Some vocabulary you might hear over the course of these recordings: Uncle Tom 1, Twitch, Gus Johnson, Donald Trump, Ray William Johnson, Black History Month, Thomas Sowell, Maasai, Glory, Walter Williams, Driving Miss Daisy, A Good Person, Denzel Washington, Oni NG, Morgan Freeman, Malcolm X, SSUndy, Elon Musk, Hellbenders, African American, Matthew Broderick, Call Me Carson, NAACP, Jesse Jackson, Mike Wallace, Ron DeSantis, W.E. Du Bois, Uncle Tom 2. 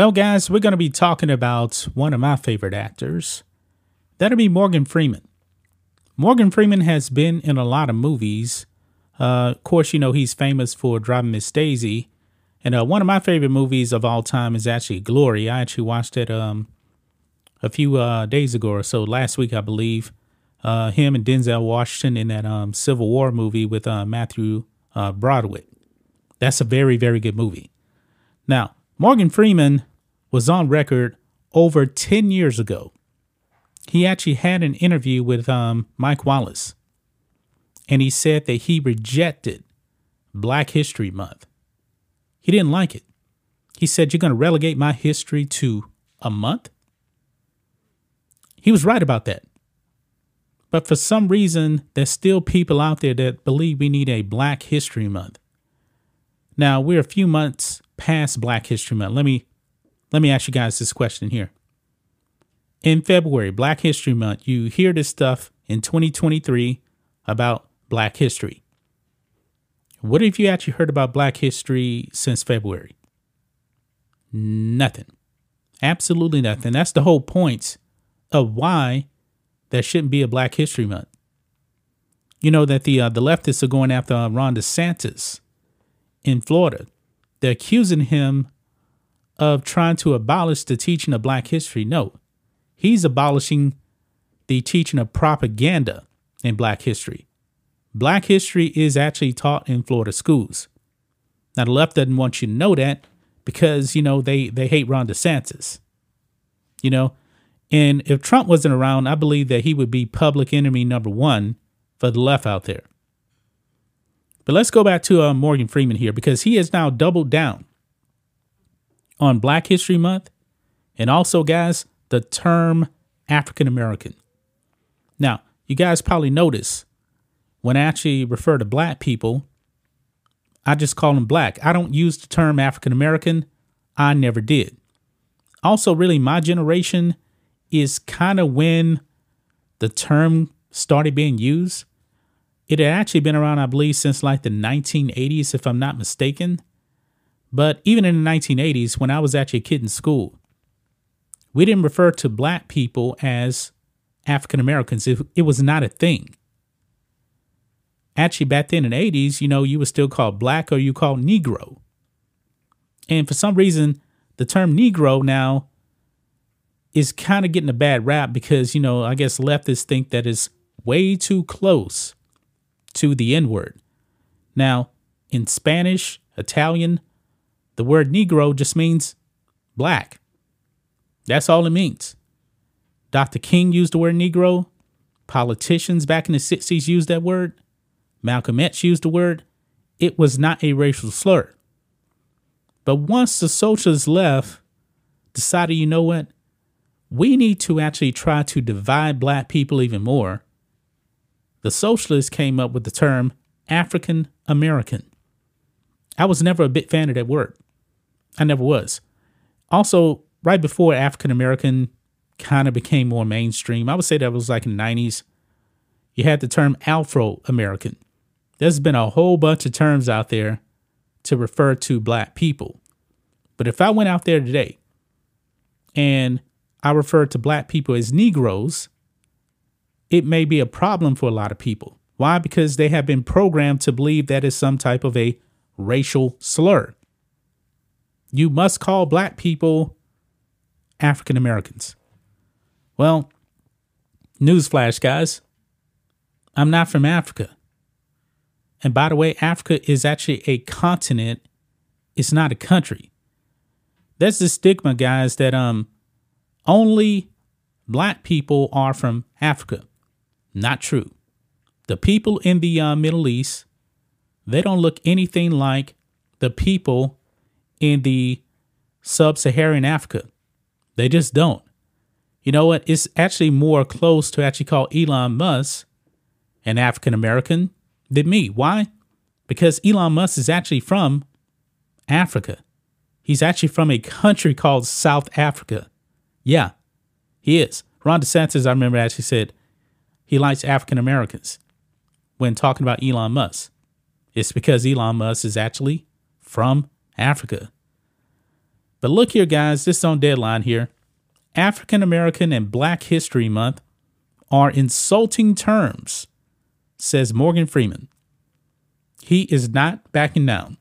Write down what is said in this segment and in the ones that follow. Well, guys, we're going to be talking about one of my favorite actors. That'll be Morgan Freeman. Morgan Freeman has been in a lot of movies. Of course, you know, he's famous for Driving Miss Daisy. And one of my favorite movies of all time is actually Glory. I actually watched it a few days ago or so, last week, I believe. Him and Denzel Washington in that Civil War movie with Matthew Broderick. That's a very, very good movie. Now, Morgan Freeman was on record over 10 years ago. He actually had an interview with Mike Wallace, and he said that he rejected Black History Month. He didn't like it. He said, "You're going to relegate my history to a month?" He was right about that. But for some reason, there's still people out there that believe we need a Black History Month. Now, we're a few months past Black History Month. Let me ask you guys this question here. In February, Black History Month, you hear this stuff in 2023 about Black history. What have you actually heard about Black history since February? Nothing. Absolutely nothing. That's the whole point of why there shouldn't be a Black History Month. You know that the leftists are going after Ron DeSantis in Florida. They're accusing him of trying to abolish the teaching of Black history. No, he's abolishing the teaching of propaganda in Black history. Black history is actually taught in Florida schools. Now, the left doesn't want you to know that because, you know, they hate Ron DeSantis, you know. And if Trump wasn't around, I believe that he would be public enemy number one for the left out there. But let's go back to Morgan Freeman here, because he has now doubled down on Black History Month and also, guys, the term African American. Now, you guys probably notice when I actually refer to black people, I just call them black. I don't use the term African American. I never did. Also, really, my generation is kind of when the term started being used. It had actually been around, I believe, since like the 1980s, if I'm not mistaken. But even in the 1980s, when I was actually a kid in school, we didn't refer to black people as African Americans. It was not a thing. Actually, back then in the 80s, you know, you were still called black or you called Negro. And for some reason, the term Negro now is kind of getting a bad rap because, you know, I guess leftists think that it's way too close to the N-word. Now, in Spanish, Italian, the word Negro just means black. That's all it means. Dr. King used the word Negro. Politicians back in the 60s used that word. Malcolm X used the word. It was not a racial slur. But once the socialist left decided, you know what, we need to actually try to divide black people even more, the socialists came up with the term African American. I was never a big fan of that word. I never was. Also, right before African American kind of became more mainstream, I would say that was like in the 90s, you had the term Afro American. There's been a whole bunch of terms out there to refer to black people. But if I went out there today and I referred to black people as Negroes, it may be a problem for a lot of people. Why? Because they have been programmed to believe that is some type of a racial slur. You must call black people African Americans. Well, newsflash, guys. I'm not from Africa. And by the way, Africa is actually a continent. It's not a country. There's the stigma, guys, that only black people are from Africa. Not true. The people in the Middle East, they don't look anything like the people in the sub-Saharan Africa. They just don't. You know what? It's actually more close to actually call Elon Musk an African American than me. Why? Because Elon Musk is actually from Africa. He's actually from a country called South Africa. Yeah, he is. Ron DeSantis, I remember, actually said he likes African Americans when talking about Elon Musk. It's because Elon Musk is actually from Africa. But look here, guys, this is on Deadline here. African American and Black History Month are insulting terms, says Morgan Freeman. He is not backing down.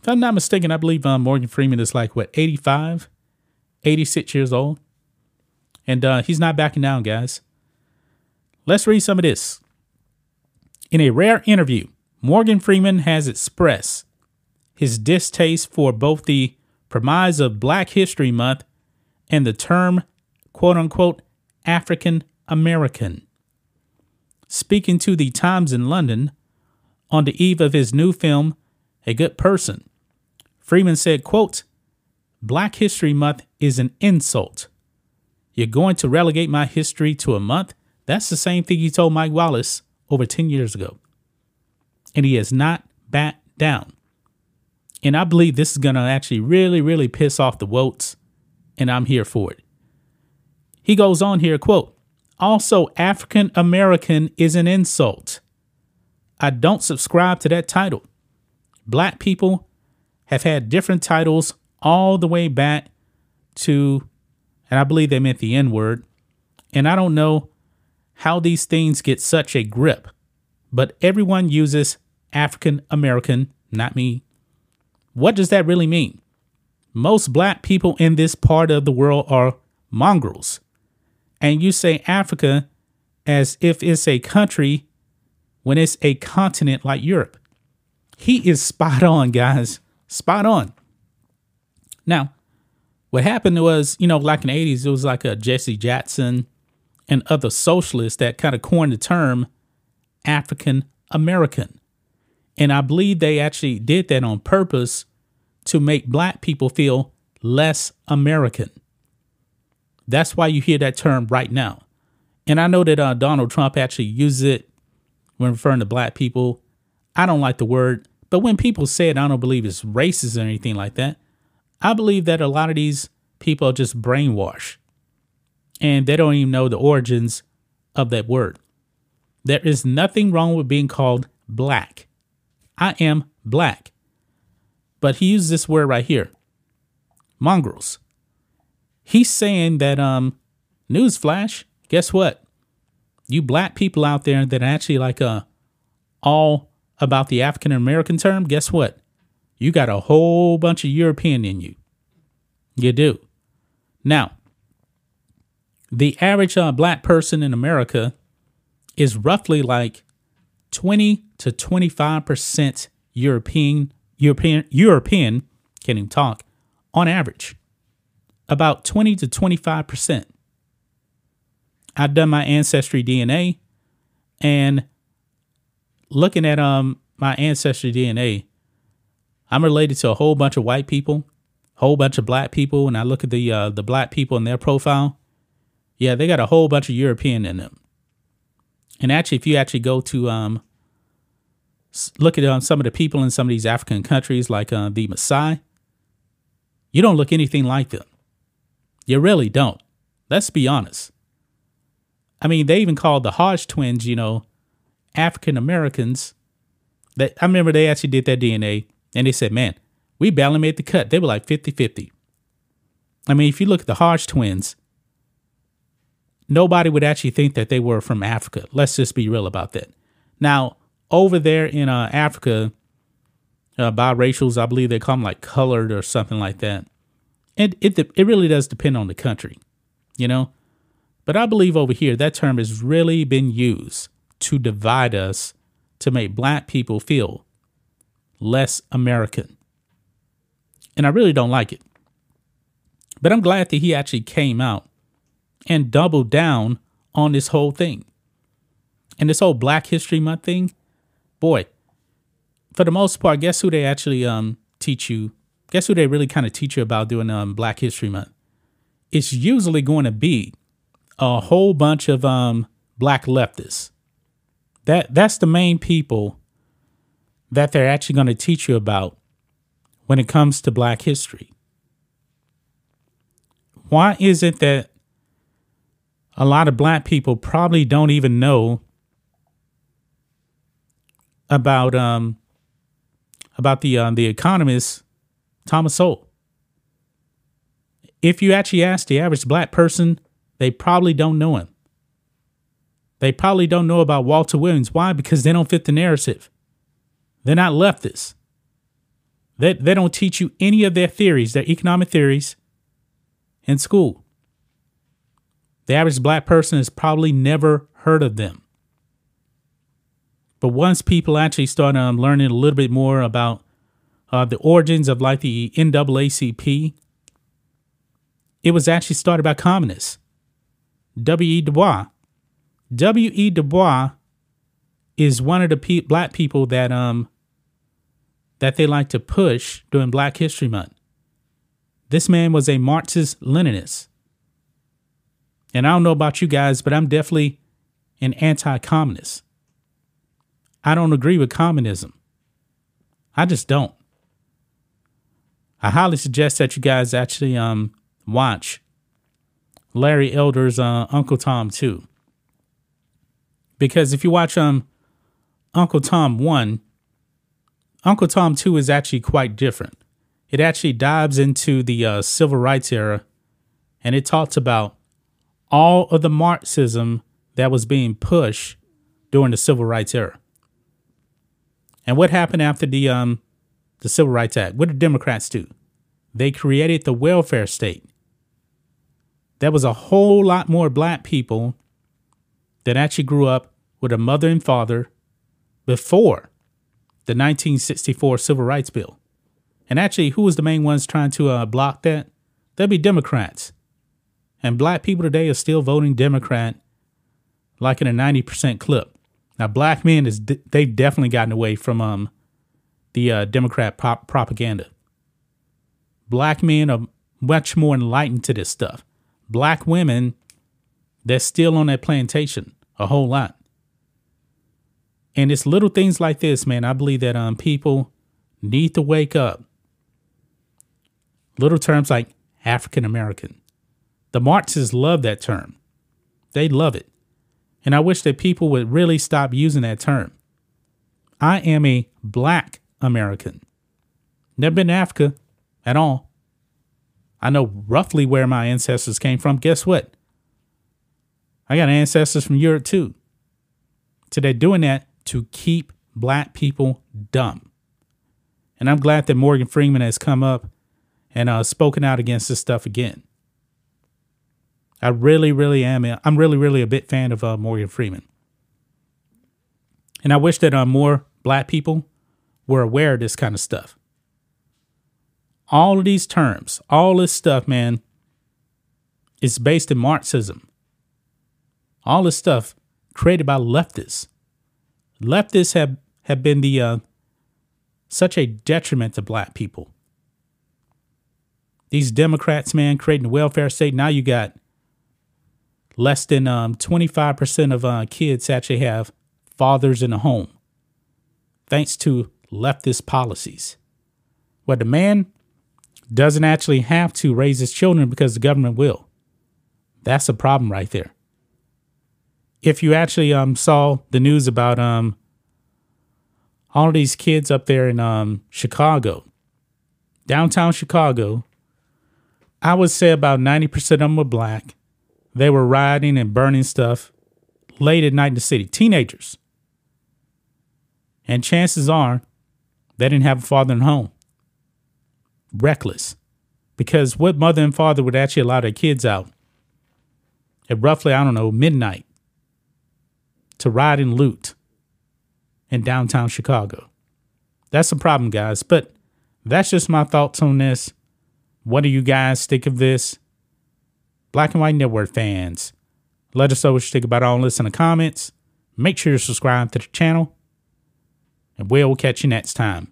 If I'm not mistaken, I believe Morgan Freeman is like, what, 85, 86 years old? And he's not backing down, guys. Let's read some of this. In a rare interview, Morgan Freeman has expressed his distaste for both the premise of Black History Month and the term, quote unquote, African American. Speaking to the Times in London on the eve of his new film, A Good Person, Freeman said, quote, Black History Month is an insult. You're going to relegate my history to a month? That's the same thing you told Mike Wallace over 10 years ago. And he has not backed down. And I believe this is going to actually really, really piss off the wotes. And I'm here for it. He goes on here, quote, also, African American is an insult. I don't subscribe to that title. Black people have had different titles all the way back to, and I believe they meant the N-word. And I don't know how these things get such a grip, but everyone uses African American, not me. What does that really mean? Most black people in this part of the world are mongrels. And you say Africa as if it's a country when it's a continent like Europe. He is spot on, guys. Spot on. Now, what happened was, you know, like in the 80s, it was like a Jesse Jackson and other socialists that kind of coined the term African American. And I believe they actually did that on purpose to make black people feel less American. That's why you hear that term right now. And I know that Donald Trump actually uses it when referring to black people. I don't like the word, but when people say it, I don't believe it's racist or anything like that. I believe that a lot of these people are just brainwashed and they don't even know the origins of that word. There is nothing wrong with being called black. I am black. But he uses this word right here, mongrels. He's saying that, newsflash, guess what? You black people out there that are actually like all about the African American term, guess what? You got a whole bunch of European in you. You do. Now, the average black person in America is roughly like 20 to 25% European, can't even talk, on average, about 20 to 25%. I've done my ancestry DNA, and looking at my ancestry DNA, I'm related to a whole bunch of white people, whole bunch of black people, and I look at the black people in their profile. Yeah, they got a whole bunch of European in them. And actually, if you actually go to look at some of the people in some of these African countries like the Maasai. You don't look anything like them. You really don't. Let's be honest. I mean, they even called the Hodge twins, you know, African Americans. That I remember they actually did their DNA and they said, man, we barely made the cut. They were like 50-50. I mean, if you look at the Hodge twins, nobody would actually think that they were from Africa. Let's just be real about that. Now, over there in Africa, biracials, I believe they call them like colored or something like that. And it really does depend on the country, you know. But I believe over here that term has really been used to divide us, to make black people feel less American. And I really don't like it. But I'm glad that he actually came out and doubled down on this whole thing. And this whole Black History Month thing. Boy, for the most part, guess who they actually teach you? Guess who they really kind of teach you about doing Black History Month? It's usually going to be a whole bunch of black leftists. That's the main people that they're actually going to teach you about when it comes to black history. Why is it that a lot of black people probably don't even know about the economist Thomas Sowell? If you actually ask the average black person, they probably don't know him. They probably don't know about Walter Williams. Why? Because they don't fit the narrative. They're not leftists. They don't teach you any of their theories, their economic theories, in school. The average black person has probably never heard of them. But once people actually start learning a little bit more about the origins of like the NAACP, it was actually started by communists. W.E. Du Bois. W.E. Du Bois is one of the black people that that they like to push during Black History Month. This man was a Marxist-Leninist. And I don't know about you guys, but I'm definitely an anti-communist. I don't agree with communism. I just don't. I highly suggest that you guys actually watch Larry Elder's Uncle Tom 2. Because if you watch Uncle Tom 1, Uncle Tom 2 is actually quite different. It actually dives into the civil rights era, and it talks about all of the Marxism that was being pushed during the civil rights era. And what happened after the Civil Rights Act? What did Democrats do? They created the welfare state. There was a whole lot more black people that actually grew up with a mother and father before the 1964 Civil Rights Bill. And actually, who was the main ones trying to block that? That'd be Democrats. And black people today are still voting Democrat like in a 90% clip. Now, black men, they've definitely gotten away from the Democrat propaganda. Black men are much more enlightened to this stuff. Black women, they're still on that plantation a whole lot. And it's little things like this, man. I believe that people need to wake up. Little terms like African American. The Marxists love that term. They love it. And I wish that people would really stop using that term. I am a black American. Never been to Africa at all. I know roughly where my ancestors came from. Guess what? I got ancestors from Europe too. So they're doing that to keep black people dumb. And I'm glad that Morgan Freeman has come up and spoken out against this stuff again. I really am. I'm really a big fan of Morgan Freeman. And I wish that more black people were aware of this kind of stuff. All of these terms, all this stuff, man, is based in Marxism. All this stuff created by leftists. Leftists have been the such a detriment to black people. These Democrats, man, creating the welfare state. Now you got less than 25% of kids actually have fathers in the home, thanks to leftist policies. Well, the man doesn't actually have to raise his children because the government will. That's a problem right there. If you actually saw the news about all these kids up there in Chicago, downtown Chicago, I would say about 90% of them were black. They were rioting and burning stuff late at night in the city. Teenagers. And chances are they didn't have a father in the home. Reckless. Because what mother and father would actually allow their kids out at roughly, I don't know, midnight to riot and loot in downtown Chicago? That's a problem, guys. But that's just my thoughts on this. What do you guys think of this? Black and White Network fans, let us know what you think about all this in the comments. Make sure you subscribe to the channel, and we'll catch you next time.